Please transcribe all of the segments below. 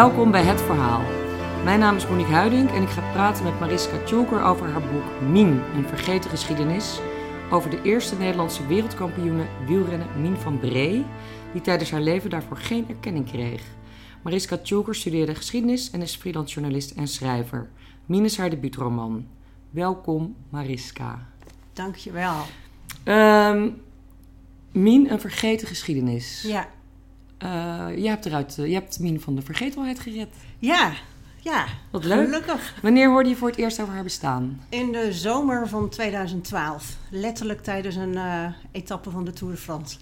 Welkom bij Het Verhaal. Mijn naam is Monique Huyding en ik ga praten met Mariska Tjulker over haar boek Mien, een vergeten geschiedenis, over de eerste Nederlandse wereldkampioene wielrennen Mien van Bree, die tijdens haar leven daarvoor geen erkenning kreeg. Mariska Tjulker studeerde geschiedenis en is freelance journalist en schrijver. Mien is haar debuutroman. Welkom Mariska. Dankjewel. Mien, een vergeten geschiedenis. Ja. Je hebt Mien van de vergetelheid gered. Ja. Wat leuk. Gelukkig. Wanneer hoorde je voor het eerst over haar bestaan? In de zomer van 2012. Letterlijk tijdens een etappe van de Tour de France.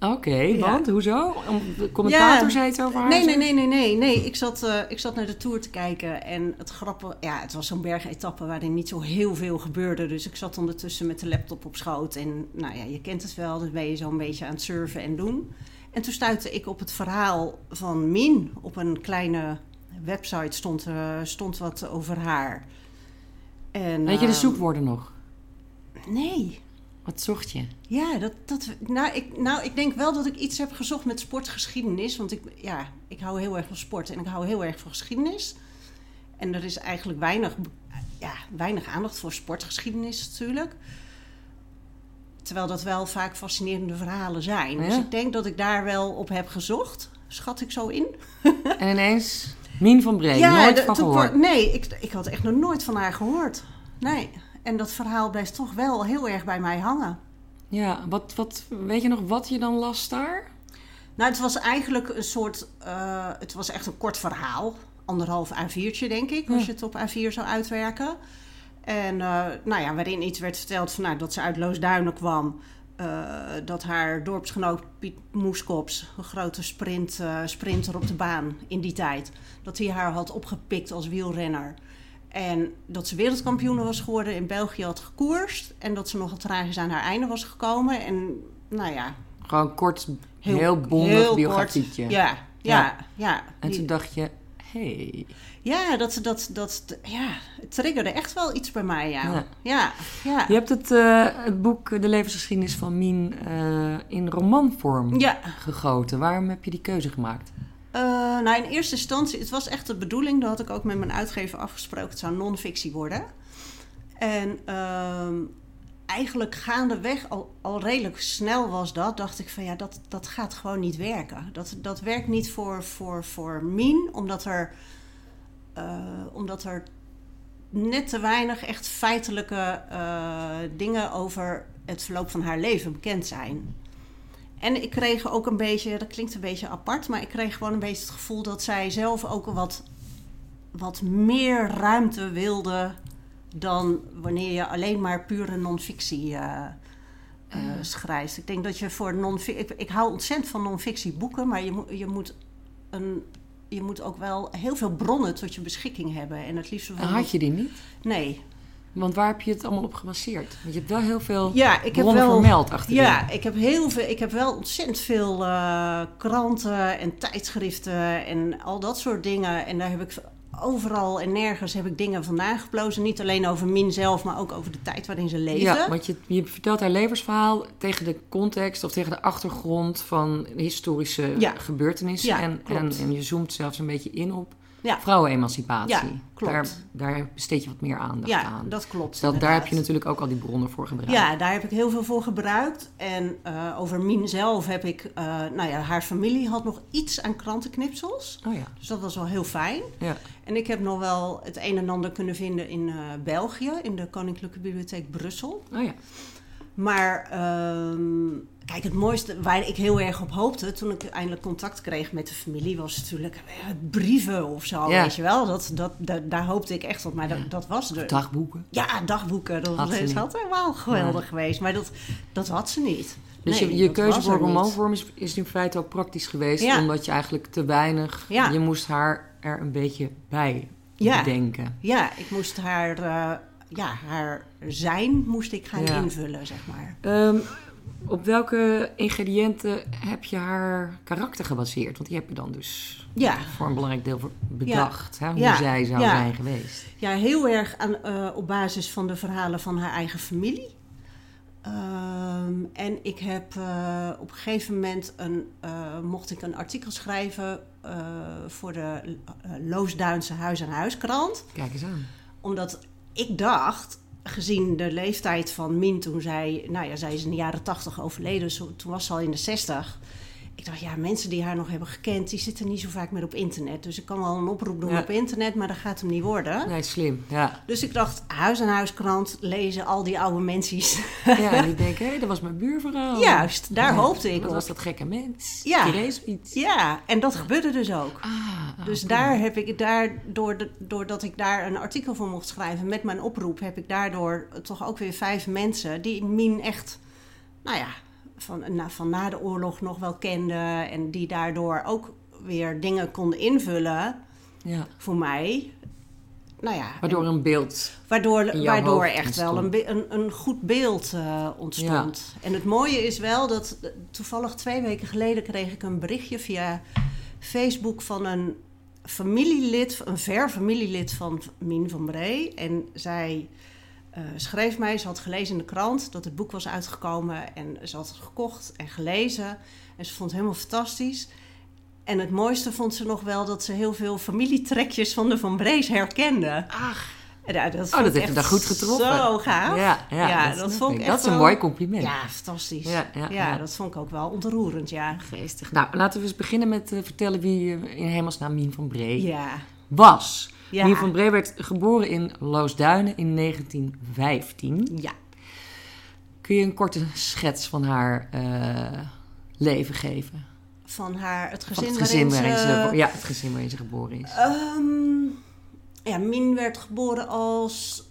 Oké, want? Ja. Hoezo? De commentator zei het over haar? Nee. Ik zat naar de Tour te kijken. En het grappige... Ja, het was zo'n bergetappe waarin niet zo heel veel gebeurde. Dus ik zat ondertussen met de laptop op schoot. En nou ja, je kent het wel. Dus ben je zo'n beetje aan het surfen en doen. En toen stuitte ik op het verhaal van Mien. Op een kleine website stond wat over haar. En, weet je de zoekwoorden nog? Nee. Wat zocht je? Ja, ik denk wel dat ik iets heb gezocht met sportgeschiedenis. Want ik hou heel erg van sport en ik hou heel erg van geschiedenis. En er is eigenlijk weinig aandacht voor sportgeschiedenis natuurlijk. Terwijl dat wel vaak fascinerende verhalen zijn. Ja. Dus ik denk dat ik daar wel op heb gezocht. Schat ik zo in. En ineens Mien van Bree. Ja, nooit van gehoord. Nee, ik had echt nog nooit van haar gehoord. Nee. En dat verhaal blijft toch wel heel erg bij mij hangen. Ja, weet je nog wat je dan las daar? Nou, het was eigenlijk een soort... het was echt een kort verhaal. 1,5 A4'tje, denk ik. Ja. Als je het op A4 zou uitwerken. En waarin iets werd verteld van, dat ze uit Loosduinen kwam. Dat haar dorpsgenoot Piet Moeskops, een grote sprinter op de baan in die tijd, dat hij haar had opgepikt als wielrenner. En dat ze wereldkampioene was geworden, in België had gekoerst. En dat ze nogal tragisch aan haar einde was gekomen. En nou ja... Gewoon kort, heel bondig biografietje. Ja. En toen dacht je... Hey. Ja, het triggerde echt wel iets bij mij. Ja. Je hebt het boek De Levensgeschiedenis van Mien in romanvorm gegoten. Waarom heb je die keuze gemaakt? In eerste instantie, het was echt de bedoeling, dat had ik ook met mijn uitgever afgesproken, het zou non-fictie worden. En eigenlijk gaandeweg, al redelijk snel was dat, dacht ik van dat gaat gewoon niet werken. Dat werkt niet voor Mien, omdat er net te weinig echt feitelijke dingen over het verloop van haar leven bekend zijn. En ik kreeg ook een beetje, dat klinkt een beetje apart, maar ik kreeg gewoon een beetje het gevoel dat zij zelf ook wat meer ruimte wilde dan wanneer je alleen maar pure non-fictie schrijft. Ik denk dat je voor non-fictie... Ik hou ontzettend van non-fictie boeken, maar je moet ook wel heel veel bronnen tot je beschikking hebben. En het liefst... Had je die niet? Nee. Want waar heb je het allemaal op gebaseerd? Want je hebt wel heel veel bronnen vermeld achter je. Ja, ik heb wel ontzettend veel kranten en tijdschriften en al dat soort dingen. En daar heb ik... Overal en nergens heb ik dingen vandaan geplozen. Niet alleen over Mien zelf, maar ook over de tijd waarin ze leefde. Ja, want je vertelt haar levensverhaal tegen de context of tegen de achtergrond van historische gebeurtenissen. Ja, en je zoomt zelfs een beetje in op vrouwenemancipatie. Ja, klopt. Daar besteed je wat meer aandacht aan. Ja, dat klopt. Daar heb je natuurlijk ook al die bronnen voor gebruikt. Ja, daar heb ik heel veel voor gebruikt. En over Mien zelf heb ik... haar familie had nog iets aan krantenknipsels. Oh ja. Dus dat was wel heel fijn. Ja. En ik heb nog wel het een en ander kunnen vinden in België. In de Koninklijke Bibliotheek Brussel. Oh ja. Maar kijk, het mooiste waar ik heel erg op hoopte toen ik eindelijk contact kreeg met de familie was natuurlijk brieven of zo, weet je wel. Daar hoopte ik echt op, maar dat was er. Dagboeken. Ja, dagboeken. Dat had helemaal geweldig geweest, maar dat had ze niet. Dus je keuze voor romanvorm is in feite ook praktisch geweest, omdat je eigenlijk te weinig... Ja. Je moest haar er een beetje bij bedenken. Ja, ik moest haar... haar zijn moest ik gaan invullen, zeg maar. Op welke ingrediënten heb je haar karakter gebaseerd? Want die heb je dan dus voor een belangrijk deel bedacht. Ja. Hè? Hoe zij zou zijn geweest. Ja, heel erg op basis van de verhalen van haar eigen familie. En ik heb op een gegeven moment mocht ik een artikel schrijven voor de Loosduinse Huis-aan-Huiskrant. Kijk eens aan. Omdat ik dacht, gezien de leeftijd van Mien toen zij... Nou ja, zij is in de jaren 80 overleden, dus toen was ze al in de 60. Ik dacht, ja, mensen die haar nog hebben gekend, die zitten niet zo vaak meer op internet. Dus ik kan wel een oproep doen op internet, maar dat gaat hem niet worden. Nee, slim, ja. Dus ik dacht, Huis-aan-Huiskrant, lezen al die oude mensies. Ja, en ik denk, hé, dat was mijn buurvrouw. Juist, daar hoopte ik op. Dat was dat gekke mens. Ja. Die rees iets. Ja, en dat gebeurde dus ook. Dus daar heb ik, doordat ik daar een artikel voor mocht schrijven met mijn oproep, heb ik daardoor toch ook weer 5 mensen die Mien echt, nou ja... Van na de oorlog nog wel kende en die daardoor ook weer dingen konden invullen voor mij. Nou ja, waardoor een beeld. Waardoor echt wel een goed beeld ontstond. Ja. En het mooie is wel dat toevallig 2 weken geleden kreeg ik een berichtje via Facebook van een familielid, een ver familielid van Mien van Bree. En zij... schreef mij, ze had gelezen in de krant dat het boek was uitgekomen en ze had het gekocht en gelezen en ze vond het helemaal fantastisch. En het mooiste vond ze nog wel dat ze heel veel familietrekjes van de Van Brees herkende. Ach, ja, dat heeft haar goed getroffen. Zo gaaf. Ja, dat vond ik echt dat is een mooi compliment. Ja, fantastisch. Ja, dat vond ik ook wel ontroerend, ja. Geestig. Nou, laten we eens beginnen met vertellen wie in hemelsnaam Mien van Bree was. Ja. Mien van Bree werd geboren in Loosduinen in 1915. Ja. Kun je een korte schets van haar leven geven? Het gezin waarin ze geboren is. Mien werd geboren als,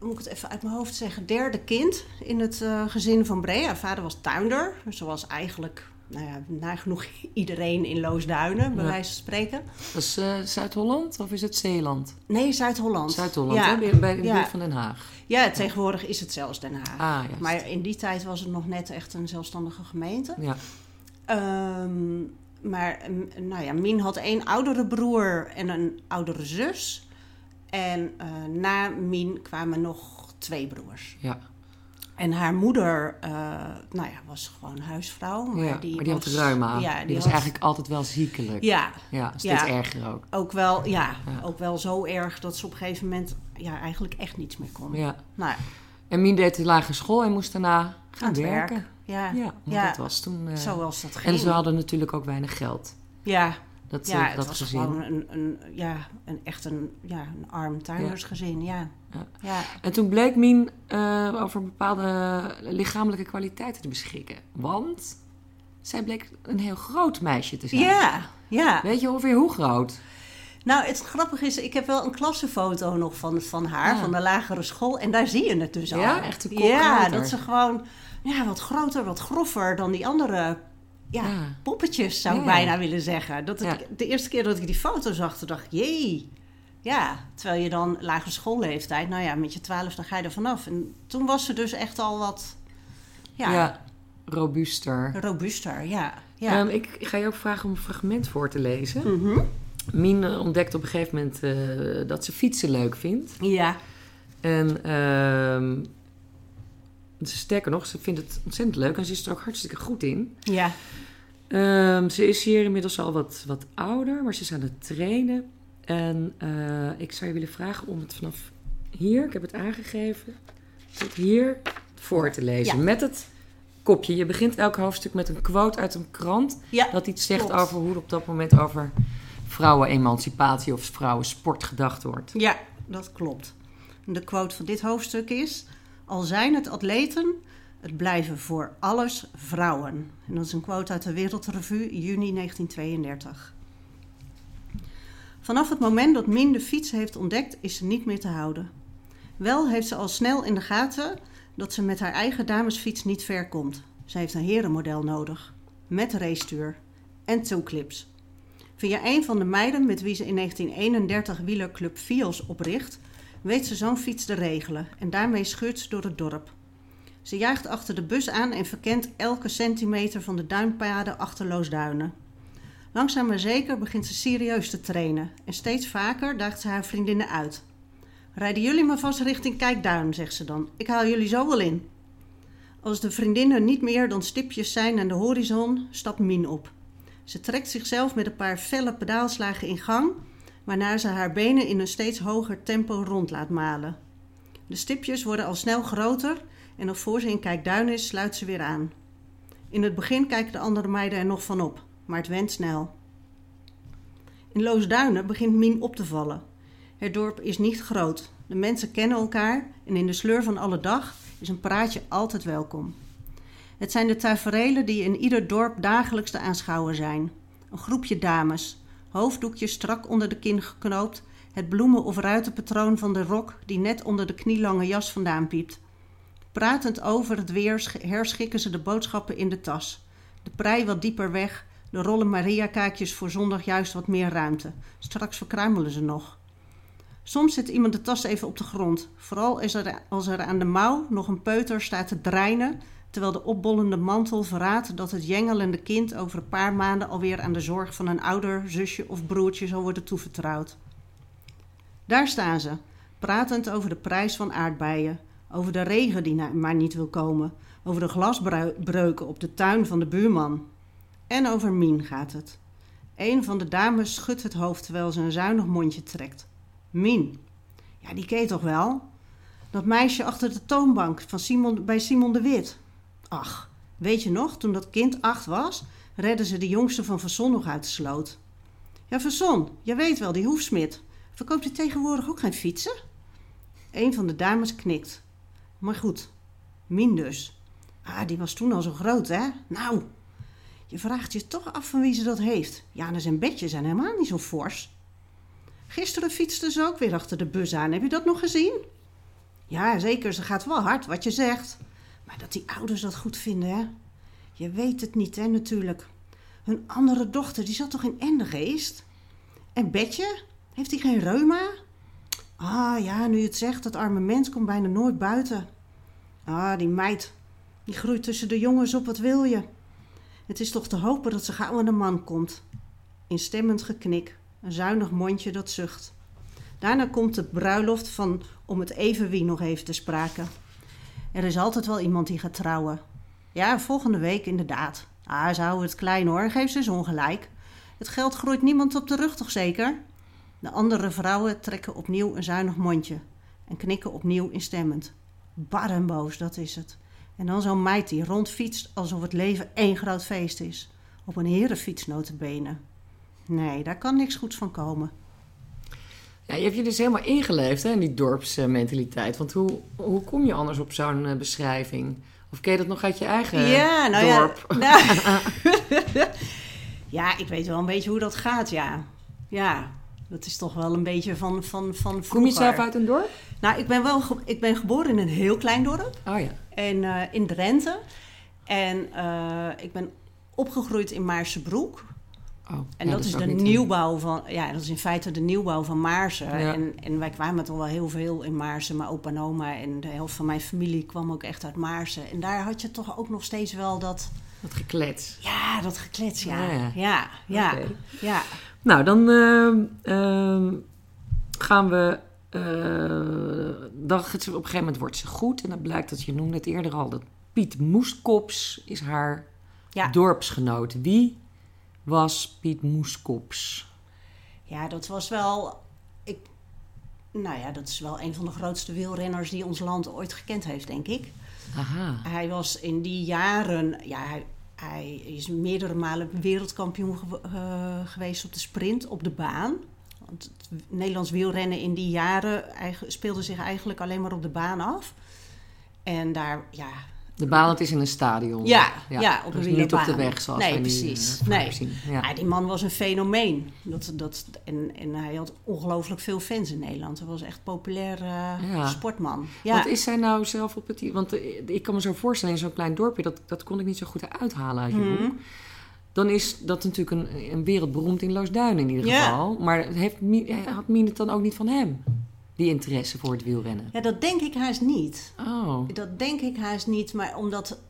moet ik het even uit mijn hoofd zeggen, 3e kind in het gezin van Bree. Haar vader was tuinder, zoals eigenlijk... Nou ja, nagenoeg iedereen in Loosduinen, bij wijze van spreken. Dat is Zuid-Holland of is het Zeeland? Nee, Zuid-Holland. Zuid-Holland, bij de buurt van Den Haag. Ja, tegenwoordig is het zelfs Den Haag. Ah, juist. Maar in die tijd was het nog net echt een zelfstandige gemeente. Ja. Mien had 1 oudere broer en een oudere zus. En na Mien kwamen nog 2 broers. Ja. En haar moeder was gewoon huisvrouw. Maar die had reuma. Ja, die was eigenlijk altijd wel ziekelijk. Ja steeds erger ook. Ook wel, ook wel zo erg dat ze op een gegeven moment eigenlijk echt niets meer kon. Ja. Nou ja. En Mien deed de lagere school en moest daarna gaan werken. Ja. Dat was toen... zoals dat ging. En ze hadden natuurlijk ook weinig geld. Ja. Dat was gezin. Gewoon een arm tuindersgezin, ja. En toen bleek Mien over bepaalde lichamelijke kwaliteiten te beschikken. Want zij bleek een heel groot meisje te zijn. Ja. Weet je ongeveer hoe groot? Nou, het grappige is, ik heb wel een klassenfoto nog van haar, van de lagere school. En daar zie je het dus al. Ja, echt een kop groter. Dat ze gewoon wat groter, wat groffer dan die andere... Ja, poppetjes zou ik bijna willen zeggen. De eerste keer dat ik die foto zag, toen dacht ik, jee. Ja, terwijl je dan lagere schoolleeftijd, met je 12 dan ga je er vanaf. En toen was ze dus echt al wat... Ja, robuuster. Robuuster. Ik ga je ook vragen om een fragment voor te lezen. Mm-hmm. Mien ontdekt op een gegeven moment dat ze fietsen leuk vindt. Ja. En... sterker nog, ze vindt het ontzettend leuk en ze is er ook hartstikke goed in. Ja. Ze is hier inmiddels al wat ouder, maar ze is aan het trainen. En ik zou je willen vragen om het vanaf hier, ik heb het aangegeven, tot hier voor te lezen. Ja. Met het kopje. Je begint elk hoofdstuk met een quote uit een krant. Ja, dat iets zegt over hoe op dat moment over vrouwenemancipatie of vrouwensport gedacht wordt. Ja, dat klopt. De quote van dit hoofdstuk is... Al zijn het atleten, het blijven voor alles vrouwen. En dat is een quote uit de Wereld Revue, juni 1932. Vanaf het moment dat Mien de fiets heeft ontdekt, is ze niet meer te houden. Wel heeft ze al snel in de gaten dat ze met haar eigen damesfiets niet ver komt. Ze heeft een herenmodel nodig, met racestuur en toeclips. Via een van de meiden met wie ze in 1931 wielerclub Fios opricht... weet ze zo'n fiets te regelen en daarmee scheurt ze door het dorp. Ze jaagt achter de bus aan en verkent elke centimeter van de duinpaden achter Loosduinen. Langzaam maar zeker begint ze serieus te trainen en steeds vaker daagt ze haar vriendinnen uit. Rijden jullie maar vast richting Kijkduin, zegt ze dan. Ik haal jullie zo wel in. Als de vriendinnen niet meer dan stipjes zijn aan de horizon, stapt Mien op. Ze trekt zichzelf met een paar felle pedaalslagen in gang, waarna ze haar benen in een steeds hoger tempo rond laat malen. De stipjes worden al snel groter en nog voor ze in Kijkduin is, sluit ze weer aan. In het begin kijken de andere meiden er nog van op, maar het went snel. In Loosduinen begint Mien op te vallen. Het dorp is niet groot, de mensen kennen elkaar en in de sleur van alle dag is een praatje altijd welkom. Het zijn de taferelen die in ieder dorp dagelijks te aanschouwen zijn. Een groepje dames, hoofddoekjes strak onder de kin geknoopt, het bloemen- of ruitenpatroon van de rok die net onder de knielange jas vandaan piept. Pratend over het weer herschikken ze de boodschappen in de tas. De prei wat dieper weg, de rollen Maria-kaakjes voor zondag juist wat meer ruimte. Straks verkruimelen ze nog. Soms zet iemand de tas even op de grond, vooral als er aan de mouw nog een peuter staat te dreinen, terwijl de opbollende mantel verraadt dat het jengelende kind over een paar maanden alweer aan de zorg van een ouder, zusje of broertje zal worden toevertrouwd. Daar staan ze, pratend over de prijs van aardbeien, over de regen die maar niet wil komen, over de glasbreuken op de tuin van de buurman. En over Mien gaat het. Een van de dames schudt het hoofd terwijl ze een zuinig mondje trekt. Mien. Ja, die ken je toch wel? Dat meisje achter de toonbank van bij Simon de Wit. Ach, weet je nog, toen dat kind 8 was, redden ze de jongste van Son nog uit de sloot. Ja, Son, je weet wel, die hoefsmid. Verkoopt hij tegenwoordig ook geen fietsen? Een van de dames knikt. Maar goed, Mien dus. Ah, die was toen al zo groot, hè? Nou, je vraagt je toch af van wie ze dat heeft. Ja, en zijn bedjes zijn helemaal niet zo fors. Gisteren fietste ze ook weer achter de bus aan. Heb je dat nog gezien? Ja, zeker. Ze gaat wel hard, wat je zegt. Maar dat die ouders dat goed vinden, hè? Je weet het niet, hè, natuurlijk. Hun andere dochter, die zat toch in Endegeest? En Betje? Heeft hij geen reuma? Ah, ja, nu je het zegt, dat arme mens komt bijna nooit buiten. Ah, die meid. Die groeit tussen de jongens op, wat wil je? Het is toch te hopen dat ze gauw aan de man komt. Instemmend geknik. Een zuinig mondje dat zucht. Daarna komt de bruiloft van om het even wie nog even te sprake. Er is altijd wel iemand die gaat trouwen. Ja, volgende week inderdaad. Ah, ze houden het klein hoor, geef ze eens ongelijk. Het geld groeit niemand op de rug toch zeker? De andere vrouwen trekken opnieuw een zuinig mondje. En knikken opnieuw instemmend. Bar en boos, dat is het. En dan zo'n meid die rondfietst alsof het leven één groot feest is. Op een herenfiets notabene. Nee, daar kan niks goeds van komen. Ja, je hebt je dus helemaal ingeleefd hè, in die dorpsmentaliteit. Want hoe kom je anders op zo'n beschrijving? Of ken je dat nog uit je eigen dorp? Ja, ja, ik weet wel een beetje hoe dat gaat, ja. Ja, dat is toch wel een beetje van vroeger. Kom je zelf uit een dorp? Nou, ik ben geboren in een heel klein dorp. Oh ja. En in Drenthe. En ik ben opgegroeid in Maarsebroek. Oh, en ja, dat is de nieuwbouw van, ja, dat is in feite de nieuwbouw van Maarssen. Ja. En wij kwamen toch wel heel veel in Maarssen. Mijn opa en oma en de helft van mijn familie kwam ook echt uit Maarssen. En daar had je toch ook nog steeds wel dat... Dat geklets. Ja, dat geklets, ja. Ah, ja, ja, ja, okay, ja. Nou, dan gaan we... dan op een gegeven moment wordt ze goed. En dat blijkt dat je noemde het eerder al. Dat Piet Moeskops is haar dorpsgenoot. Wie... was Piet Moeskops? Ja, dat was wel... dat is wel een van de grootste wielrenners die ons land ooit gekend heeft, denk ik. Aha. Hij was in die jaren... Ja, hij is meerdere malen wereldkampioen geweest op de sprint, op de baan. Want het Nederlands wielrennen in die jaren speelde zich eigenlijk alleen maar op de baan af. En daar, ja... De baan, het is in een stadion. Ja, ja, ja, op de wielerbaan. Niet op de weg zoals wij precies nu zien. Ja. Ja, die man was een fenomeen. En hij had ongelooflijk veel fans in Nederland. Hij was echt een populair sportman. Ja. Wat is hij nou zelf op het... Want ik kan me zo voorstellen, in zo'n klein dorpje... Dat kon ik niet zo goed uithalen uit je boek. Dan is dat natuurlijk een wereldberoemd in Loosduin in ieder geval. Maar had Mien het dan ook niet van hem? Die interesse voor het wielrennen? Ja, dat denk ik haast niet. Oh. Dat denk ik haast niet, maar omdat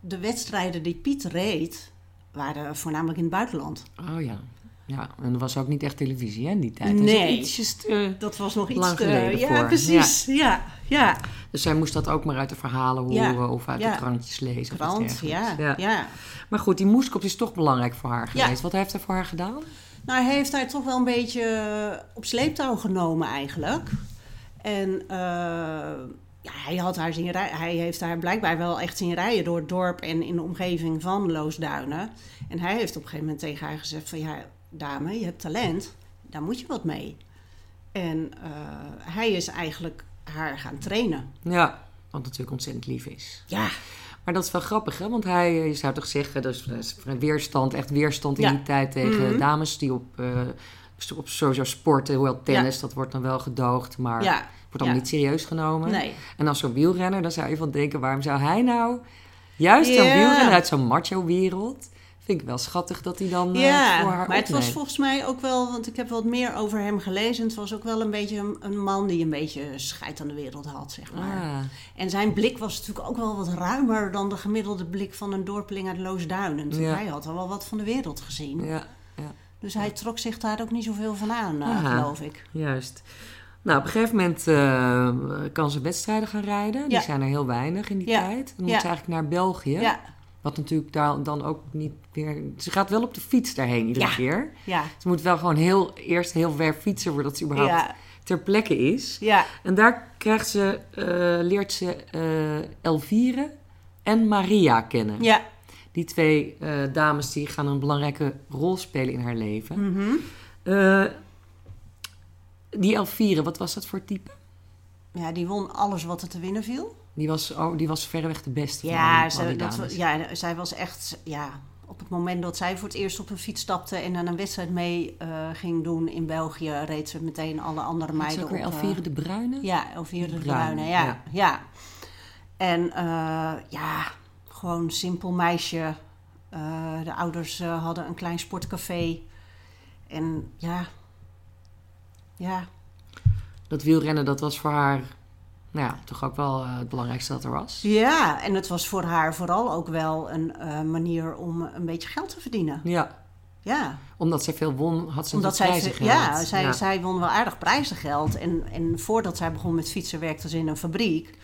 de wedstrijden die Piet reed... waren voornamelijk in het buitenland. Oh ja. Ja, en er was ook niet echt televisie hè, in die tijd. Nee, dat was nog iets te... Ja, precies. Ja. Ja, ja. Dus zij moest dat ook maar uit de verhalen horen of uit de krantjes lezen. Krant, ja. Maar goed, die Moeskops is toch belangrijk voor haar geweest. Ja. Wat heeft hij voor haar gedaan? Nou, hij heeft haar toch wel een beetje op sleeptouw genomen eigenlijk. En hij heeft haar blijkbaar wel echt zien rijden door het dorp en in de omgeving van Loosduinen. En hij heeft op een gegeven moment tegen haar gezegd van... ja, dame, je hebt talent, daar moet je wat mee. En hij is eigenlijk haar gaan trainen. Ja, wat natuurlijk ontzettend lief is. Ja. Maar dat is wel grappig, hè? Want hij, je zou toch zeggen, dat is weerstand, echt weerstand in die tijd tegen dames die op sowieso sporten, hoewel tennis, dat wordt dan wel gedoogd, maar wordt dan niet serieus genomen. Nee. En als zo'n wielrenner, dan zou je van denken, waarom zou hij nou juist zo'n wielrenner uit zo'n macho-wereld... Vind ik wel schattig dat hij dan voor haar maar opneemt. Het was volgens mij ook wel... Want ik heb wat meer over hem gelezen. Het was ook wel een beetje een man die een beetje scheid aan de wereld had, zeg maar. Ah. En zijn blik was natuurlijk ook wel wat ruimer dan de gemiddelde blik van een dorpeling uit Loosduinen. Ja. Hij had al wel wat van de wereld gezien. Ja. Ja. Dus hij trok zich daar ook niet zoveel van aan, geloof ik. Juist. Nou, op een gegeven moment kan ze wedstrijden gaan rijden. Die zijn er heel weinig in die tijd. Dan moet ze eigenlijk naar België. Ja. Wat natuurlijk daar dan ook niet meer... Ze gaat wel op de fiets daarheen iedere keer. Ja. Ze moet wel gewoon eerst heel ver fietsen voordat ze überhaupt ter plekke is. Ja. En daar leert ze Elvire en Maria kennen. Ja. Die twee dames die gaan een belangrijke rol spelen in haar leven. Mm-hmm. Die Elvire, wat was dat voor type? Ja, die won alles wat er te winnen viel. Die was verreweg de beste van die dames. Zij was echt... Ja, op het moment dat zij voor het eerst op een fiets stapte... en aan een wedstrijd mee ging doen in België... reed ze meteen alle andere meiden op. Dat is ook weer Elvire de Bruyne? Ja, Elvire de Bruyne, ja. En gewoon simpel meisje. De ouders hadden een klein sportcafé. En ja. Dat wielrennen, dat was voor haar... Nou ja, toch ook wel het belangrijkste dat er was. Ja, en het was voor haar vooral ook wel een manier om een beetje geld te verdienen. Ja. Omdat zij veel won, had ze prijzengeld. Ja, zij won wel aardig prijzengeld. En voordat zij begon met fietsen, werkte ze in een fabriek.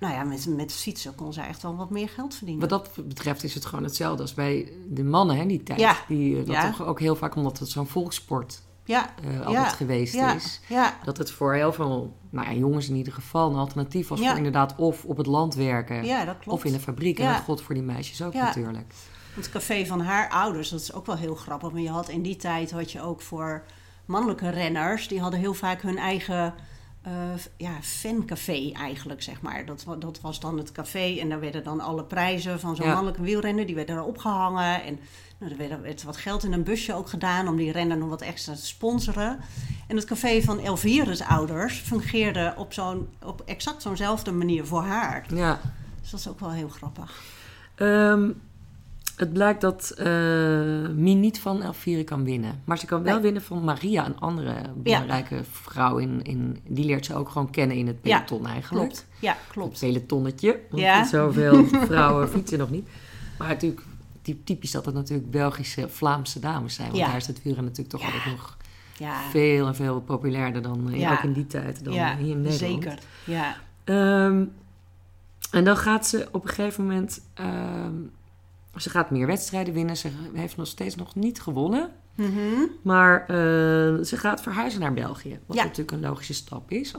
Nou ja, met fietsen kon zij echt wel wat meer geld verdienen. Wat dat betreft is het gewoon hetzelfde als bij de mannen in die tijd. Ja. Die toch ook heel vaak, omdat het zo'n volkssport... altijd geweest is. Ja. Dat het voor heel veel jongens in ieder geval een alternatief was voor inderdaad of op het land werken. Ja, dat klopt. Of in de fabriek. En dat gold voor die meisjes ook natuurlijk. Het café van haar ouders, dat is ook wel heel grappig. Maar je had in die tijd ook voor mannelijke renners, die hadden heel vaak hun eigen fancafé eigenlijk, zeg maar. Dat was dan het café en daar werden dan alle prijzen van zo'n mannelijke wielrenner, die werden er opgehangen en... Er werd wat geld in een busje ook gedaan om die renner nog wat extra te sponsoren. En het café van Elvire's ouders fungeerde op exact zo'nzelfde manier voor haar. Ja. Dus dat is ook wel heel grappig. Het blijkt dat Mien niet van Elvire kan winnen. Maar ze kan wel winnen van Maria, een andere belangrijke vrouw. Die leert ze ook gewoon kennen in het peloton eigenlijk. Klopt. Ja, klopt. Het pelotonnetje. Want zoveel vrouwen fietsen nog niet. Maar natuurlijk... Typisch dat het natuurlijk Belgische, Vlaamse dames zijn. Want daar is het wielrennen natuurlijk toch altijd nog veel en veel populairder dan ook in die tijd dan hier in Nederland. Zeker, ja. En dan gaat ze op een gegeven moment... ze gaat meer wedstrijden winnen. Ze heeft nog steeds nog niet gewonnen. Mm-hmm. Maar ze gaat verhuizen naar België. Wat natuurlijk een logische stap is.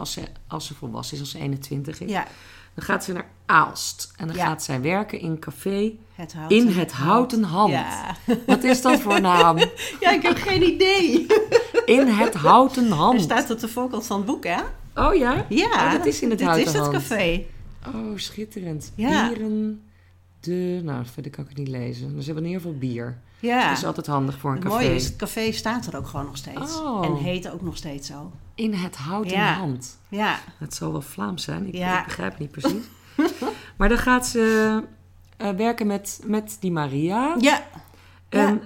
Als ze volwassen is, als ze 21 is. Ja. Dan gaat ze naar Aalst. En dan gaat zij werken in café in Het Houten Hand. Ja. Wat is dat voor naam? Ja, ik heb geen idee. In Het Houten Hand. Er staat op de voorkant van het boek, hè? Oh ja? Ja. Oh, dat is in Het Houten Hand. Dit is het café. Oh, schitterend. Ja. Bieren de... Nou, verder kan ik het niet lezen. Maar ze hebben in ieder geval bier. Ja. Dat is altijd handig voor een café. Mooi is, het café staat er ook gewoon nog steeds. Oh. En heet ook nog steeds zo. In Het Houten Hand. Ja. Het zal wel Vlaams zijn. Ik begrijp het niet precies. Maar dan gaat ze werken met die Maria. Ja. En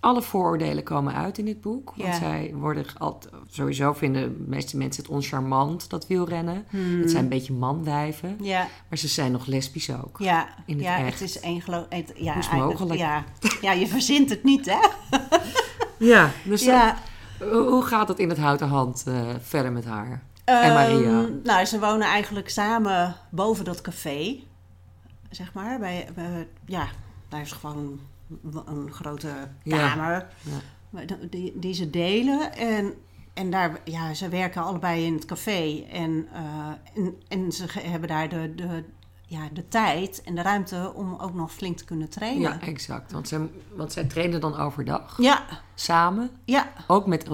Alle vooroordelen komen uit in dit boek. Want zij worden sowieso vinden de meeste mensen het oncharmant, dat wielrennen. Hmm. Het zijn een beetje manwijven. Ja. Maar ze zijn nog lesbisch ook. Ja, in het echt. Het is één geloof. Ja, hoe is mogelijk? Ja. Ja, je verzint het niet, hè? Ja, dus hoe gaat het in Het Houten Hand verder met haar en Maria? Nou, ze wonen eigenlijk samen boven dat café. Zeg maar. Daar is gewoon een grote kamer die ze delen. En daar, ze werken allebei in het café. En ze hebben daar de tijd en de ruimte om ook nog flink te kunnen trainen. Ja, exact. Want zij trainen dan overdag. Ja. Samen. Ja. Ook met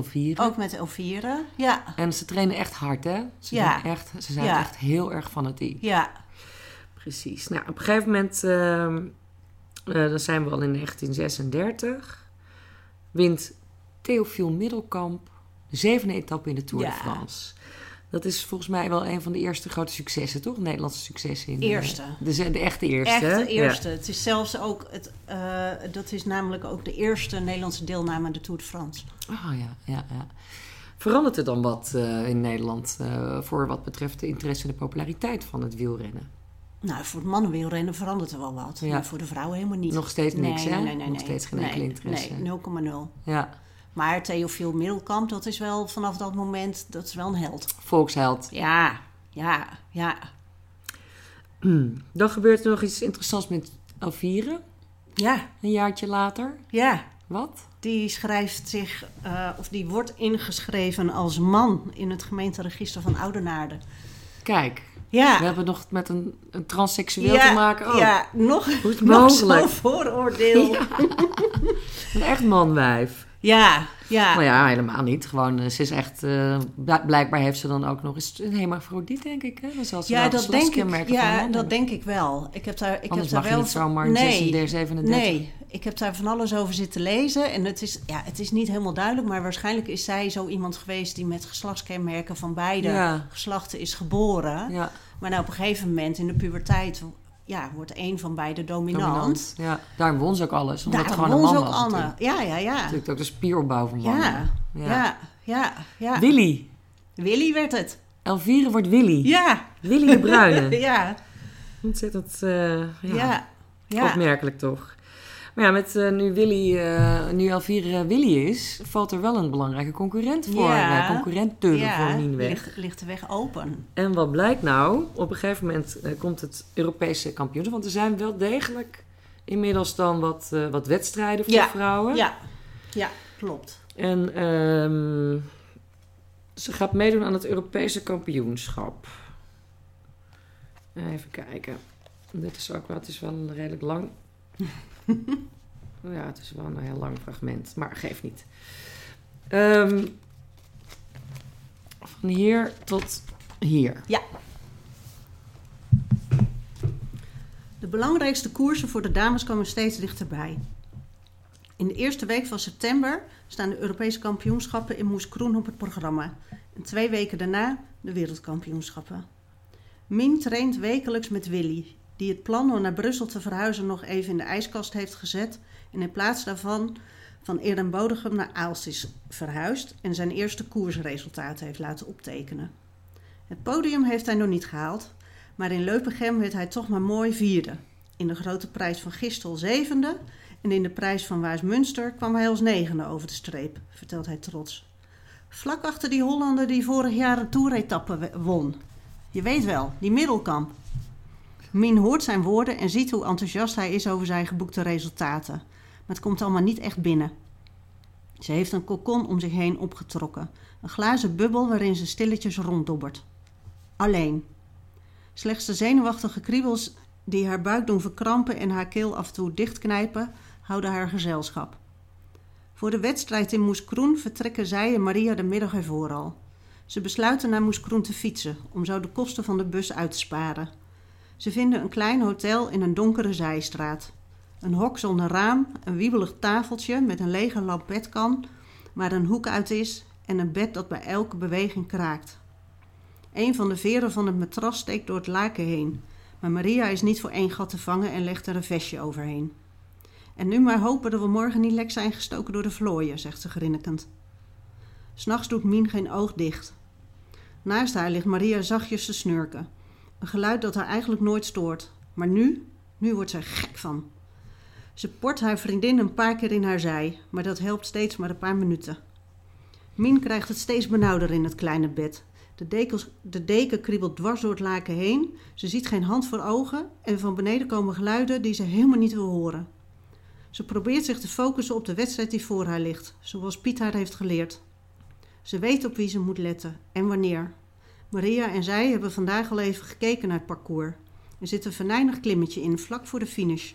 Elvire. Ja. En ze trainen echt hard, hè? Ze zijn echt heel erg fanatiek. Ja. Precies. Nou, op een gegeven moment... dan zijn we al in 1936. Wint Theofiel Middelkamp de 7e etappe in de Tour de France. Dat is volgens mij wel een van de eerste grote successen, toch? Nederlandse successen. De echte eerste. Ja. Het is zelfs ook... dat is namelijk ook de eerste Nederlandse deelname aan de Tour de France. Oh ja. Verandert er dan wat in Nederland... voor wat betreft de interesse en de populariteit van het wielrennen? Nou, voor het mannenwielrennen verandert er wel wat. Ja. Maar voor de vrouwen helemaal niet. Nog steeds niks, hè? Nee. Nog steeds geen enkele interesse. Nee, 0,0. Ja. Maar Theofiel Middelkamp, dat is wel vanaf dat moment... dat is wel een held. Volksheld. Ja. Dan gebeurt er nog iets interessants met Elvire. Ja. Een jaartje later. Ja. Wat? Die schrijft zich... of die wordt ingeschreven als man... in het gemeenteregister van Oudenaarde. Kijk... Ja. We hebben nog met een transseksueel te maken. Oh, ja, nog zo'n vooroordeel. Ja. Een echt manwijf. Ja. Maar ja, helemaal niet. Gewoon, ze is echt... blijkbaar heeft ze dan ook nog eens een hermafrodiet, denk ik. Hè? Dan zal ze dat denk ik. Ja, dat denk ik wel. Ik heb daar van alles over zitten lezen. En het is niet helemaal duidelijk. Maar waarschijnlijk is zij zo iemand geweest... die met geslachtskenmerken van beide geslachten is geboren. Ja. Maar nou, op een gegeven moment in de puberteit... wordt één van beide dominant. Ja, daar won ze ook alles. Omdat gewoon een man was. Ja. Natuurlijk ook de spieropbouw van mannen. Ja. Willy werd het. Elvire wordt Willy. Ja. Willy de Bruyne. Ja. Ontzettend opmerkelijk toch. Maar ja, met nu Elvire Willy is... valt er wel een belangrijke concurrent voor. Voor Nienweg. Ligt de weg open. En wat blijkt nou? Op een gegeven moment komt het Europese kampioenschap. Want er zijn wel degelijk inmiddels dan wat wedstrijden voor vrouwen. Ja, klopt. En ze gaat meedoen aan het Europese kampioenschap. Even kijken. Het is wel redelijk lang... Ja, het is wel een heel lang fragment, maar geeft niet. Van hier tot hier. Ja. De belangrijkste koersen voor de dames komen steeds dichterbij. In de eerste week van september staan de Europese kampioenschappen in Moeskroen op het programma. En 2 weken daarna de wereldkampioenschappen. Mien traint wekelijks met Willy... die het plan om naar Brussel te verhuizen nog even in de ijskast heeft gezet... en in plaats daarvan van Erembodegem naar Aalst is verhuisd... en zijn eerste koersresultaten heeft laten optekenen. Het podium heeft hij nog niet gehaald... maar in Leupegem werd hij toch maar mooi 4e. In de grote prijs van Gistel 7e... en in de prijs van Waasmunster kwam hij als 9e over de streep... vertelt hij trots. Vlak achter die Hollander die vorig jaar een toeretappe won. Je weet wel, die Middelkamp... Mien hoort zijn woorden en ziet hoe enthousiast hij is over zijn geboekte resultaten. Maar het komt allemaal niet echt binnen. Ze heeft een cocon om zich heen opgetrokken. Een glazen bubbel waarin ze stilletjes ronddobbert. Alleen. Slechts de zenuwachtige kriebels die haar buik doen verkrampen en haar keel af en toe dichtknijpen, houden haar gezelschap. Voor de wedstrijd in Moeskroen vertrekken zij en Maria de middag ervoor al. Ze besluiten naar Moeskroen te fietsen, om zo de kosten van de bus uit te sparen. Ze vinden een klein hotel in een donkere zijstraat. Een hok zonder raam, een wiebelig tafeltje met een lege lap bedkan waar een hoek uit is en een bed dat bij elke beweging kraakt. Een van de veren van het matras steekt door het laken heen, maar Maria is niet voor één gat te vangen en legt er een vestje overheen. En nu maar hopen dat we morgen niet lek zijn gestoken door de vlooien, zegt ze grinnikend. 'S Nachts doet Mien geen oog dicht. Naast haar ligt Maria zachtjes te snurken. Een geluid dat haar eigenlijk nooit stoort. Maar nu wordt zij gek van. Ze port haar vriendin een paar keer in haar zij, maar dat helpt steeds maar een paar minuten. Mien krijgt het steeds benauwder in het kleine bed. De deken kriebelt dwars door het laken heen. Ze ziet geen hand voor ogen en van beneden komen geluiden die ze helemaal niet wil horen. Ze probeert zich te focussen op de wedstrijd die voor haar ligt, zoals Piet haar heeft geleerd. Ze weet op wie ze moet letten en wanneer. Maria en zij hebben vandaag al even gekeken naar het parcours. Er zit een venijnig klimmetje in, vlak voor de finish.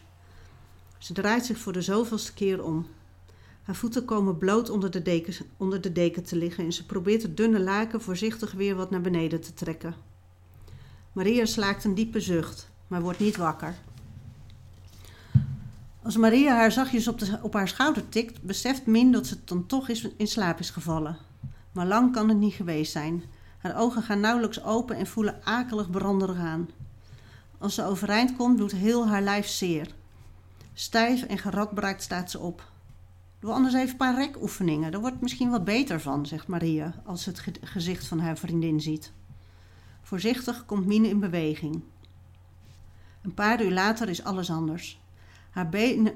Ze draait zich voor de zoveelste keer om. Haar voeten komen bloot onder de deken te liggen en ze probeert het dunne laken voorzichtig weer wat naar beneden te trekken. Maria slaakt een diepe zucht, maar wordt niet wakker. Als Maria haar zachtjes op haar schouder tikt, beseft Mien dat ze dan toch in slaap is gevallen. Maar lang kan het niet geweest zijn. Haar ogen gaan nauwelijks open en voelen akelig branderig aan. Als ze overeind komt, doet heel haar lijf zeer. Stijf en geradbraakt staat ze op. Doe anders even een paar rekoefeningen, daar wordt misschien wat beter van, zegt Maria, als ze het gezicht van haar vriendin ziet. Voorzichtig komt Mien in beweging. Een paar uur later is alles anders.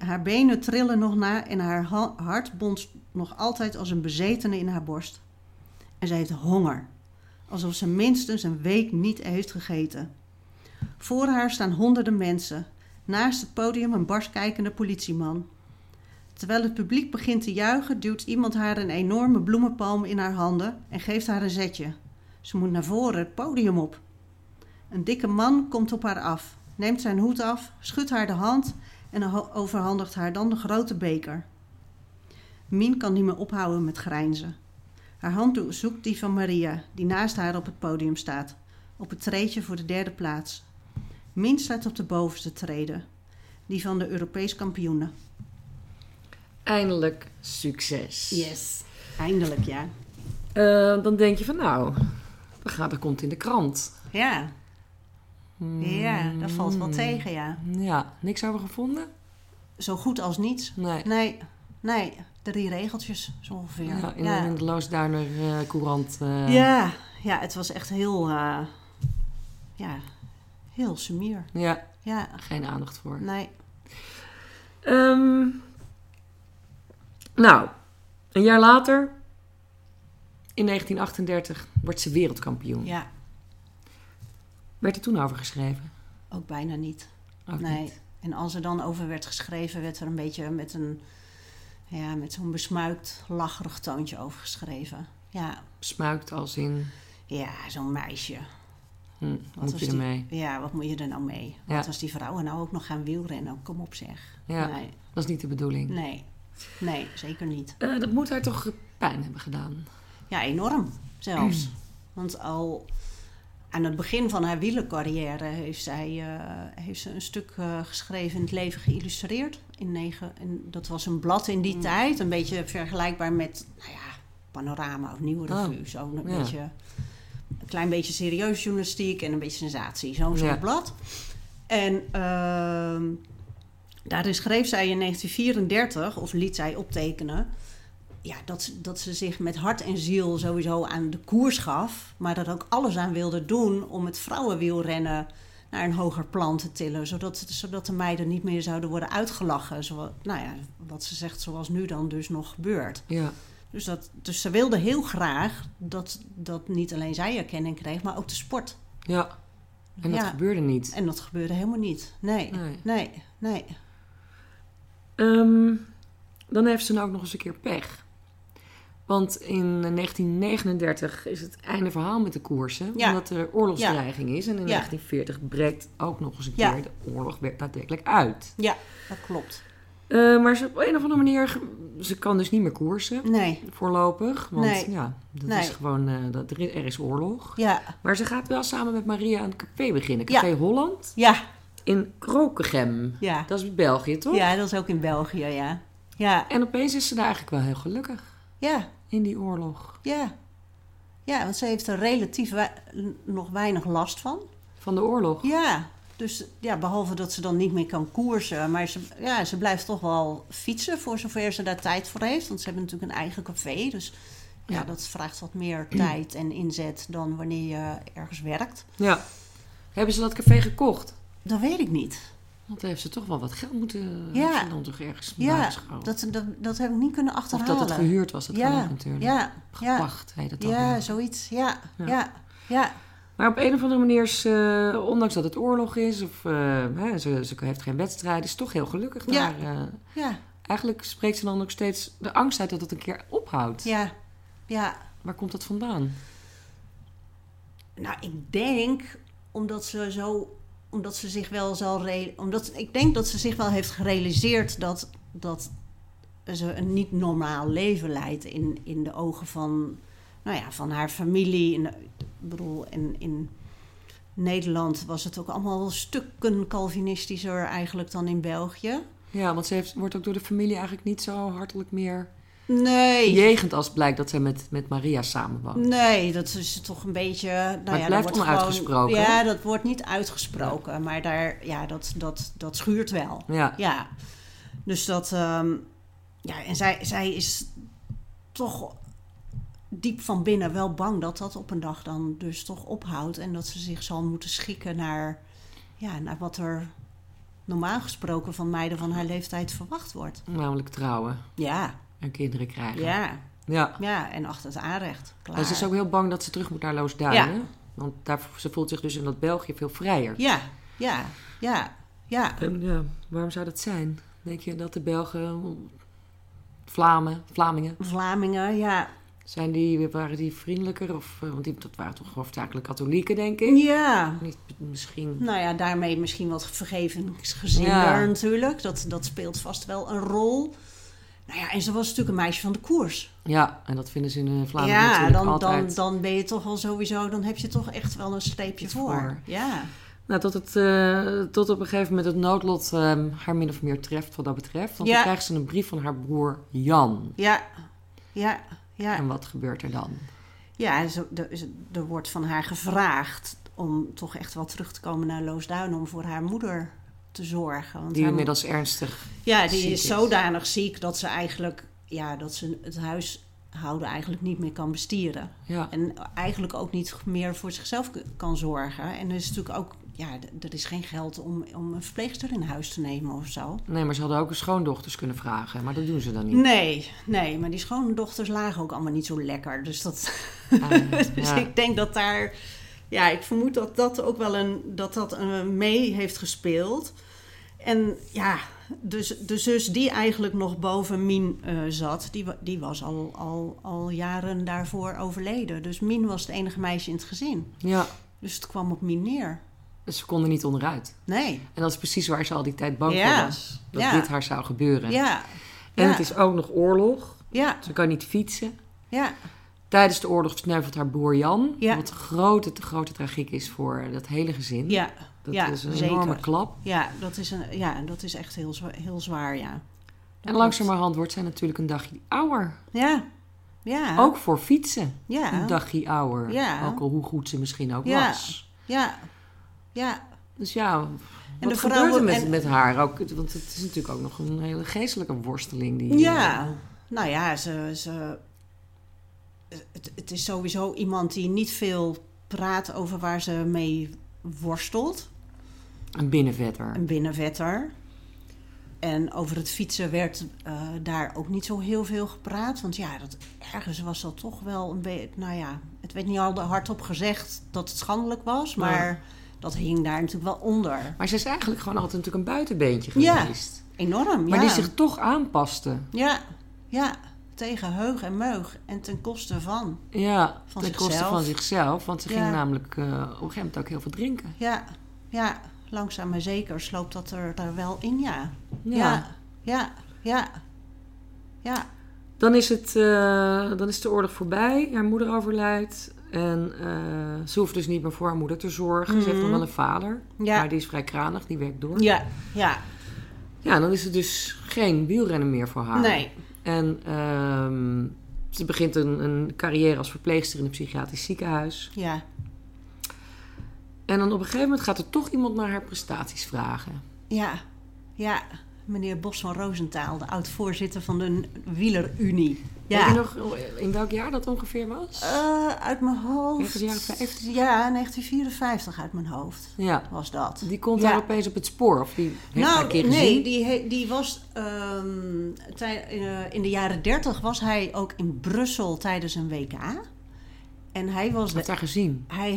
Haar benen trillen nog na en haar hart bonst nog altijd als een bezetene in haar borst. En ze heeft honger, alsof ze minstens een week niet heeft gegeten. Voor haar staan honderden mensen, naast het podium een barskijkende politieman. Terwijl het publiek begint te juichen, duwt iemand haar een enorme bloemenpalm in haar handen en geeft haar een zetje. Ze moet naar voren het podium op. Een dikke man komt op haar af, neemt zijn hoed af, schudt haar de hand en overhandigt haar dan de grote beker. Mien kan niet meer ophouden met grijnzen. Haar hand zoekt die van Maria, die naast haar op het podium staat, op het treedtje voor de derde plaats. Mien staat op de bovenste trede, die van de Europees kampioenen. Eindelijk succes. Yes, eindelijk ja. Dan denk je van nou, dat komt in de krant. Ja. Ja, dat valt wel tegen, ja. Ja, niks over gevonden? Zo goed als niets. Nee, 3 regeltjes zo ongeveer. Ja, in de Loosduiner courant. Ja, het was echt heel sumier. Ja, geen aandacht voor. Nee. Nou, een jaar later, in 1938, wordt ze wereldkampioen. Ja. Werd er toen over geschreven? Ook bijna niet. Ook nee. Niet. En als er dan over werd geschreven, werd er een beetje met zo'n besmuikt, lacherig toontje over geschreven. Ja. Besmuikt als in? Ja, zo'n meisje. Wat moet je ermee? Ja, wat moet je er nou mee? Ja. Wat als die vrouwen nou ook nog gaan wielrennen? Kom op zeg. Ja, nee. Dat is niet de bedoeling. Nee, zeker niet. Dat moet haar toch pijn hebben gedaan? Ja, enorm zelfs. Want al aan het begin van haar wielercarrière heeft ze een stuk geschreven, in het leven geïllustreerd. En dat was een blad in die tijd. Een beetje vergelijkbaar met Panorama of Nieuwe Revue. Oh, zo'n beetje, een klein beetje serieus journalistiek en een beetje sensatie. Zo'n blad. En daarin schreef zij in 1934, of liet zij optekenen, dat ze zich met hart en ziel sowieso aan de koers gaf, maar dat ook alles aan wilde doen om het vrouwenwielrennen naar een hoger plan te tillen, zodat de meiden niet meer zouden worden uitgelachen. Wat ze zegt, zoals nu dan dus nog gebeurt. Ja. Dus ze wilde heel graag dat niet alleen zij erkenning kreeg, maar ook de sport. Ja, en dat gebeurde niet. En dat gebeurde helemaal niet. Nee. Dan heeft ze nou ook nog eens een keer pech. Want in 1939 is het einde verhaal met de koersen. Ja. Omdat er oorlogsdreiging is. En in 1940 breekt ook nog eens een keer de oorlog daadwerkelijk uit. Ja, dat klopt. Maar ze op een of andere manier, ze kan dus niet meer koersen voorlopig. Want is gewoon, er is oorlog. Ja. Maar ze gaat wel samen met Maria een café beginnen. Café Holland. Ja. In Crokegem. Ja. Dat is België, toch? Ja, dat is ook in België, ja. Ja. En opeens is ze daar eigenlijk wel heel gelukkig. Ja. In die oorlog. Ja. Ja, want ze heeft er relatief nog weinig last van. Van de oorlog? Ja. Dus ja, behalve dat ze dan niet meer kan koersen. Maar ze blijft toch wel fietsen voor zover ze daar tijd voor heeft. Want ze hebben natuurlijk een eigen café. Dus ja, dat vraagt wat meer tijd en inzet dan wanneer je ergens werkt. Ja. Hebben ze dat café gekocht? Dat weet ik niet. Want heeft ze toch wel wat geld moeten... Ja, dan toch ergens dat heb ik niet kunnen achterhalen. Of dat het gehuurd was, dat kan ook natuurlijk. Ja. Gepacht heet het al. Ja, zoiets. Ja. Maar op een of andere manier, is, ondanks dat het oorlog is, of ze heeft geen wedstrijd, is toch heel gelukkig. Ja. Maar eigenlijk spreekt ze dan ook steeds de angst uit dat het een keer ophoudt. Ja, ja. Waar komt dat vandaan? Nou, ik denk ik denk dat ze zich wel heeft gerealiseerd dat ze een niet normaal leven leidt in de ogen van, van haar familie. In Nederland was het ook allemaal wel stukken calvinistischer eigenlijk dan in België. Ja, want ze wordt ook door de familie eigenlijk niet zo hartelijk meer... Nee. Jegend als blijkt dat zij met Maria samenwoont. Nee, dat is toch een beetje... maar het blijft onuitgesproken. Ja, dat wordt niet uitgesproken. Ja. Maar daar, dat schuurt wel. Ja. Ja. Dus dat... en zij is toch diep van binnen wel bang dat dat op een dag dan dus toch ophoudt. En dat ze zich zal moeten schikken naar wat er normaal gesproken van meiden van haar leeftijd verwacht wordt. Namelijk trouwen. Ja. En kinderen krijgen. Ja, en achter het aanrecht. Klaar. En ze is ook heel bang dat ze terug moet naar Loosduinen. Ja. Want ze voelt zich dus in dat België veel vrijer. Ja. En waarom zou dat zijn? Denk je dat de Belgen, Vlamingen, ja. Waren die vriendelijker? Want dat waren toch hoofdzakelijk katholieken, denk ik? Ja. Niet, misschien... Nou ja, daarmee misschien wat vergevingsgezinder natuurlijk. Dat speelt vast wel een rol. Nou ja, en ze was natuurlijk een meisje van de koers. Ja, en dat vinden ze in Vlaanderen natuurlijk altijd. Dan ben je toch al sowieso... Dan heb je toch echt wel een streepje voor. Ja. Nou, tot op een gegeven moment het noodlot haar min of meer treft wat dat betreft. Want dan krijgt ze een brief van haar broer Jan. Ja. En wat gebeurt er dan? Ja, er wordt van haar gevraagd om toch echt wel terug te komen naar Loosduinen om voor haar moeder te zorgen. Want die inmiddels ernstig. Ja, die is zodanig ziek dat ze eigenlijk, dat ze het huishouden eigenlijk niet meer kan bestieren. Ja. En eigenlijk ook niet meer voor zichzelf kan zorgen. En er is natuurlijk ook, er is geen geld om een verpleegster in huis te nemen of zo. Nee, maar ze hadden ook een schoondochters kunnen vragen, maar dat doen ze dan niet. Nee, maar die schoondochters lagen ook allemaal niet zo lekker. Dus ik denk dat daar. Ja, ik vermoed dat dat ook wel dat mee heeft gespeeld. En ja, dus de zus die eigenlijk nog boven Mien zat, die was al jaren daarvoor overleden. Dus Mien was het enige meisje in het gezin. Ja. Dus het kwam op Mien neer. Dus ze konden niet onderuit. Nee. En dat is precies waar ze al die tijd bang voor was. Dat dit haar zou gebeuren. Ja. En het is ook nog oorlog. Ja. Ze kan niet fietsen. Ja. Tijdens de oorlog sneuvelt haar broer Jan. Ja. Wat te grote tragiek is voor dat hele gezin. Ja. Dat is een enorme klap. Ja, dat is echt heel, heel zwaar, ja. En langzamerhand wordt zij natuurlijk een dagje ouder. Ja. Ja. Ook voor fietsen. Ja. Een dagje ouder. Ja. Ook al hoe goed ze misschien ook was. Ja. Ja. Dus ja, en wat gebeurt er met haar? Ook, want het is natuurlijk ook nog een hele geestelijke worsteling. Die, Het is sowieso iemand die niet veel praat over waar ze mee worstelt. Een binnenvetter. En over het fietsen werd daar ook niet zo heel veel gepraat. Want ergens was dat toch wel een beetje... Nou ja, het werd niet al hardop gezegd dat het schandelijk was. Maar dat hing daar natuurlijk wel onder. Maar ze is eigenlijk gewoon altijd natuurlijk een buitenbeentje geweest. Ja, enorm. Maar die zich toch aanpaste. Ja. Tegen heug en meug en ten koste van. Ja, van ten koste van zichzelf. Want ze ging namelijk op een gegeven moment ook heel veel drinken. Ja, langzaam maar zeker sloopt dat er daar wel in, Ja. Dan is de oorlog voorbij. Haar moeder overlijdt. En ze hoeft dus niet meer voor haar moeder te zorgen. Mm-hmm. Ze heeft nog wel een vader. Ja. Maar die is vrij kranig, die werkt door. Ja. Ja, dan is het dus geen wielrennen meer voor haar. Nee. En ze begint een carrière als verpleegster in een psychiatrisch ziekenhuis. Ja. En dan op een gegeven moment gaat er toch iemand naar haar prestaties vragen. Ja. Meneer Bos van Roosentaal, de oud-voorzitter van de Wieler-Unie. Ja. Weet je nog in welk jaar dat ongeveer was? Uit mijn hoofd. 1950? Ja, 1954 uit mijn hoofd was dat. Die komt daar opeens op het spoor? Of die heeft haar een keer gezien? die was... in de jaren 30 was hij ook in Brussel tijdens een WK. En hij was... Hij heeft haar gezien? Hij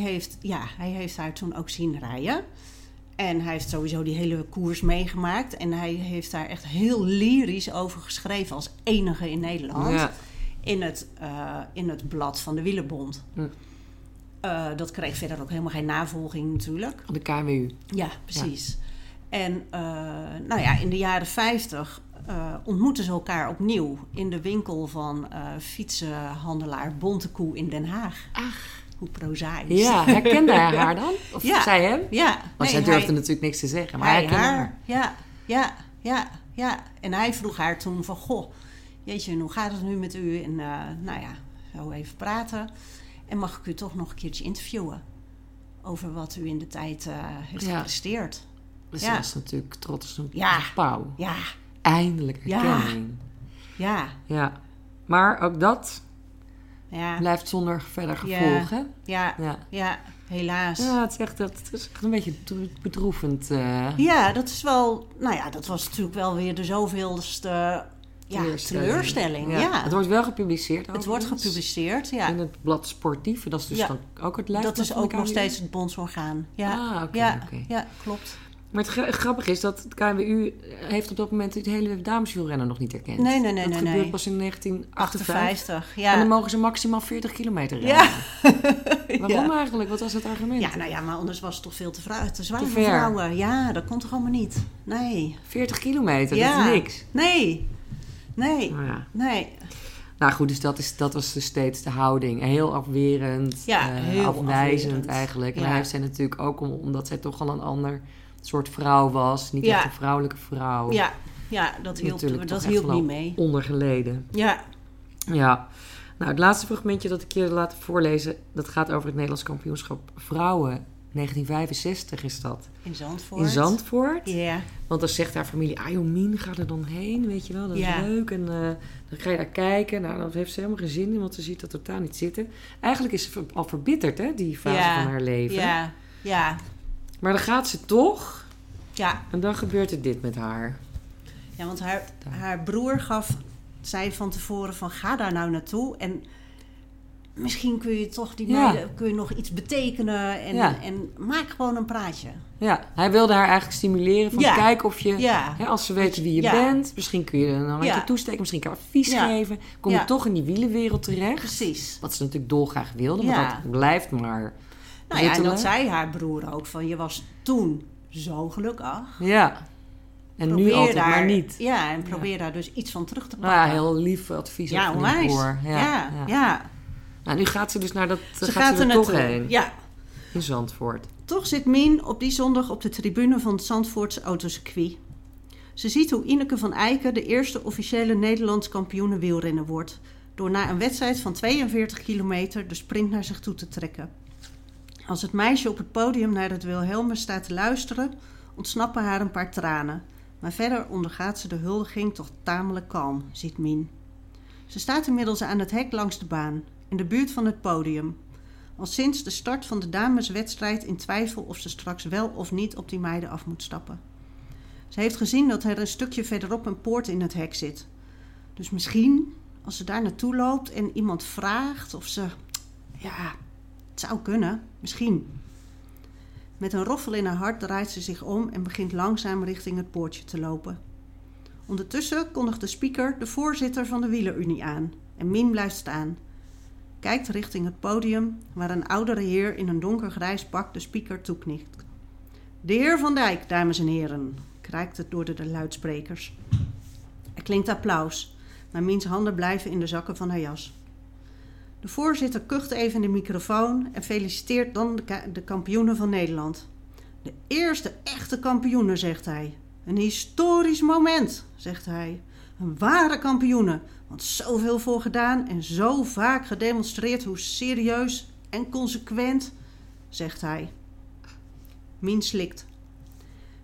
heeft haar toen ook zien rijden. En hij heeft sowieso die hele koers meegemaakt. En hij heeft daar echt heel lyrisch over geschreven als enige in Nederland. Ja. In het blad van de Wielerbond. Ja. Dat kreeg verder ook helemaal geen navolging natuurlijk. De KWU. Ja, precies. Ja. En in de jaren 50 ontmoetten ze elkaar opnieuw in de winkel van fietsenhandelaar Bontekoe in Den Haag. Ach. Hoe prozaïs. Ja, herkende hij haar dan? Of zij hem? Ja. Want zij durfde natuurlijk niks te zeggen, maar hij herkende haar. Ja. En hij vroeg haar toen van, goh, jeetje, hoe gaat het nu met u? En zo even praten. En mag ik u toch nog een keertje interviewen? Over wat u in de tijd heeft gepresteerd. Dus ze was natuurlijk trots op een pauw. Ja. Eindelijk herkenning. Ja. Maar ook dat... blijft zonder verder gevolgen. Ja, helaas. Ja, het is echt een beetje bedroevend. Ja, dat is wel... dat was natuurlijk wel weer de zoveelste teleurstelling. Ja. Het wordt wel gepubliceerd. Het wordt gepubliceerd, ja. In het blad Sportief. Dat is dus dan ook het lijstje. Dat is ook nog steeds het bondsorgaan. Ja, oké. Ja, klopt. Maar het grappige is dat het KWU heeft op dat moment het hele dameswielrennen nog niet erkend. Nee. Dat gebeurt pas in 1958. Ja. En dan mogen ze maximaal 40 kilometer rijden. Ja. Waarom eigenlijk? Wat was het argument? Ja, maar anders was het toch veel te zwaar voor vrouwen. Ja, dat kon toch allemaal niet? Nee. 40 kilometer, dat is niks. Nee. Nou ja. Nee. Nou goed, dus dat was dus steeds de houding. Heel afwerend, heel afwijzend eigenlijk. Ja. En hij heeft zij natuurlijk ook omdat zij toch al een ander... soort vrouw was, niet echt een vrouwelijke vrouw. Ja, dat hielp, niet mee. Ondergeleden. Ja. Nou, het laatste fragmentje dat ik je laat voorlezen, dat gaat over het Nederlands kampioenschap vrouwen 1965 is dat. In Zandvoort. Ja. Yeah. Want dan zegt haar familie, Jomien, ga er dan heen, weet je wel, dat is leuk. En dan ga je daar kijken. Nou, dat heeft ze helemaal geen zin in, want ze ziet dat totaal niet zitten. Eigenlijk is ze al verbitterd, hè, die fase van haar leven. Ja. Maar dan gaat ze toch. Ja. En dan gebeurt er dit met haar. Ja, want haar broer zei van tevoren van ga daar nou naartoe. En misschien kun je toch die meiden, kun je nog iets betekenen. En maak gewoon een praatje. Ja, hij wilde haar eigenlijk stimuleren van kijk of je, als ze weten wie je bent. Misschien kun je er een handje toesteken, misschien kan je advies geven. Kom je toch in die wielenwereld terecht. Precies. Wat ze natuurlijk dolgraag wilde, maar dat blijft maar... en dat zei haar broer ook van je was toen zo gelukkig. Ja. En probeer nu altijd daar, maar niet. Ja, en probeer daar dus iets van terug te pakken. Ja, heel lief advies. Ja, onwijs. Ja. Nou, nu gaat ze dus naar dat... Ze gaat er toch heen. Ja. In Zandvoort. Toch zit Mien op die zondag op de tribune van het Zandvoortse autocircuit. Ze ziet hoe Ineke van Eijken de eerste officiële Nederlands kampioene wielrenner wordt... door na een wedstrijd van 42 kilometer de sprint naar zich toe te trekken. Als het meisje op het podium naar het Wilhelmus staat te luisteren, ontsnappen haar een paar tranen. Maar verder ondergaat ze de huldiging toch tamelijk kalm, ziet Mien. Ze staat inmiddels aan het hek langs de baan, in de buurt van het podium. Al sinds de start van de dameswedstrijd in twijfel of ze straks wel of niet op die meiden af moet stappen. Ze heeft gezien dat er een stukje verderop een poort in het hek zit. Dus misschien, als ze daar naartoe loopt en iemand vraagt of ze... ja. Het zou kunnen, misschien. Met een roffel in haar hart draait ze zich om en begint langzaam richting het poortje te lopen. Ondertussen kondigt de speaker de voorzitter van de Wieler-Unie aan en Mien blijft staan. Kijkt richting het podium waar een oudere heer in een donkergrijs pak de speaker toeknikt. De heer Van Dijk, dames en heren, kraakt het door de luidsprekers. Er klinkt applaus, maar Miens handen blijven in de zakken van haar jas. De voorzitter kucht even in de microfoon en feliciteert dan de kampioenen van Nederland. De eerste echte kampioenen, zegt hij. Een historisch moment, zegt hij. Een ware kampioenen, want zoveel voor gedaan en zo vaak gedemonstreerd hoe serieus en consequent, zegt hij. Mien slikt.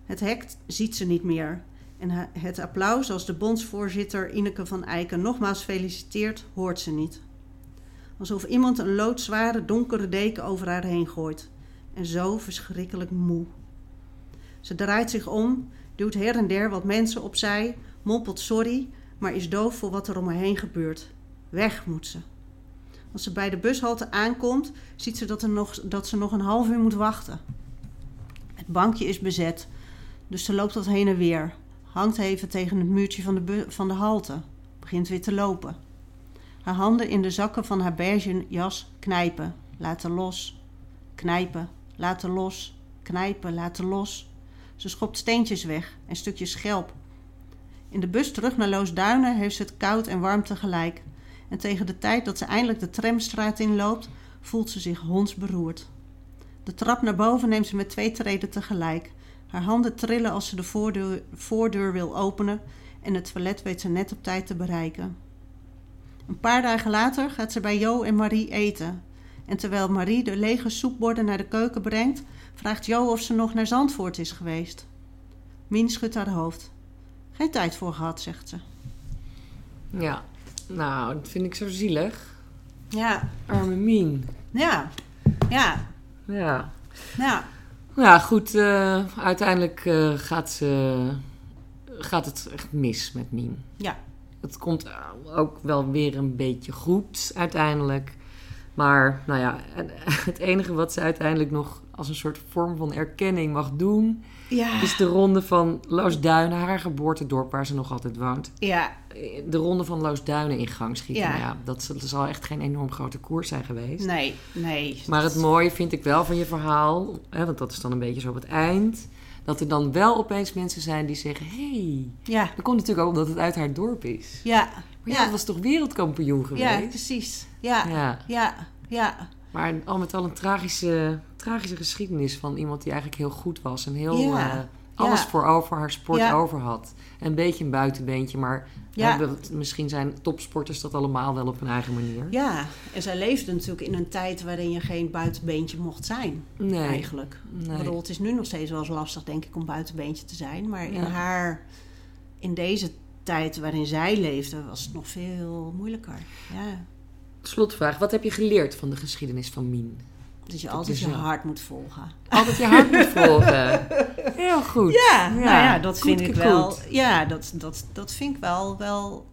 Het hek ziet ze niet meer. En het applaus als de bondsvoorzitter Ineke van Eijken nogmaals feliciteert, hoort ze niet. Alsof iemand een loodzware donkere deken over haar heen gooit. En zo verschrikkelijk moe. Ze draait zich om, duwt her en der wat mensen opzij, mompelt sorry, maar is doof voor wat er om haar heen gebeurt. Weg moet ze. Als ze bij de bushalte aankomt, ziet ze dat ze nog een half uur moet wachten. Het bankje is bezet, dus ze loopt wat heen en weer. Hangt even tegen het muurtje van de halte. Begint weer te lopen. Haar handen in de zakken van haar beige jas knijpen. Laten los. Knijpen. Laten los. Knijpen. Laten los. Ze schopt steentjes weg en stukjes schelp. In de bus terug naar Loosduinen heeft ze het koud en warm tegelijk. En tegen de tijd dat ze eindelijk de tramstraat inloopt, voelt ze zich hondsberoerd. De trap naar boven neemt ze met 2 treden tegelijk. Haar handen trillen als ze de voordeur wil openen en het toilet weet ze net op tijd te bereiken. Een paar dagen later gaat ze bij Jo en Marie eten. En terwijl Marie de lege soepborden naar de keuken brengt, vraagt Jo of ze nog naar Zandvoort is geweest. Mien schudt haar hoofd. Geen tijd voor gehad, zegt ze. Ja, nou, dat vind ik zo zielig. Ja. Arme Mien. Ja, ja. Ja. Ja. Ja, goed. Uiteindelijk gaat het echt mis met Mien. Ja. Het komt ook wel weer een beetje goed uiteindelijk. Maar nou ja, het enige wat ze uiteindelijk nog als een soort vorm van erkenning mag doen... Ja. Is de ronde van Loosduinen, haar geboortedorp waar ze nog altijd woont. Ja. De ronde van Loosduinen in gang schieten. Ja. Nou ja, dat zal echt geen enorm grote koers zijn geweest. Nee, nee. Maar het mooie vind ik wel van je verhaal, hè, want dat is dan een beetje zo op het eind... dat er dan wel opeens mensen zijn die zeggen... hey, ja. Dat komt natuurlijk ook omdat het uit haar dorp is. Ja. Maar ja, dat was toch wereldkampioen geweest? Ja, precies. Ja, ja, ja, ja. Maar al met al een tragische geschiedenis van iemand die eigenlijk heel goed was. En heel alles voor over haar sport over had. Een beetje een buitenbeentje, maar misschien zijn topsporters dat allemaal wel op hun eigen manier. Ja, en zij leefde natuurlijk in een tijd waarin je geen buitenbeentje mocht zijn. Nee. Eigenlijk. Nee. Bedoel, het is nu nog steeds wel eens lastig, denk ik, om buitenbeentje te zijn. Maar in deze tijd waarin zij leefde, was het nog veel moeilijker. Ja. Slotvraag, wat heb je geleerd van de geschiedenis van Mien? Dat je altijd je hart moet volgen. Altijd je hart moet volgen. Heel goed. Ja, ja. Nou ja, dat vind ik wel. Ja, dat vind ik wel.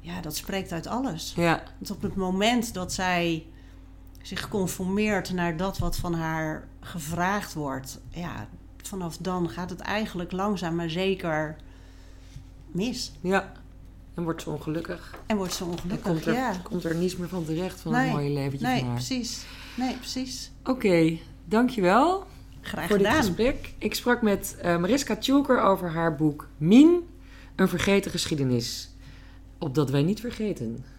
Ja, dat spreekt uit alles. Ja. Want op het moment dat zij zich conformeert naar dat wat van haar gevraagd wordt, ja, vanaf dan gaat het eigenlijk langzaam maar zeker mis. Ja. En wordt ze ongelukkig. En komt er niets meer van terecht van een mooie leventje van haar. Precies. Nee, precies. Oké, dankjewel. Graag voor gedaan. Dit gesprek. Ik sprak met Mariska Tjulker over haar boek Mien, een vergeten geschiedenis. Opdat wij niet vergeten.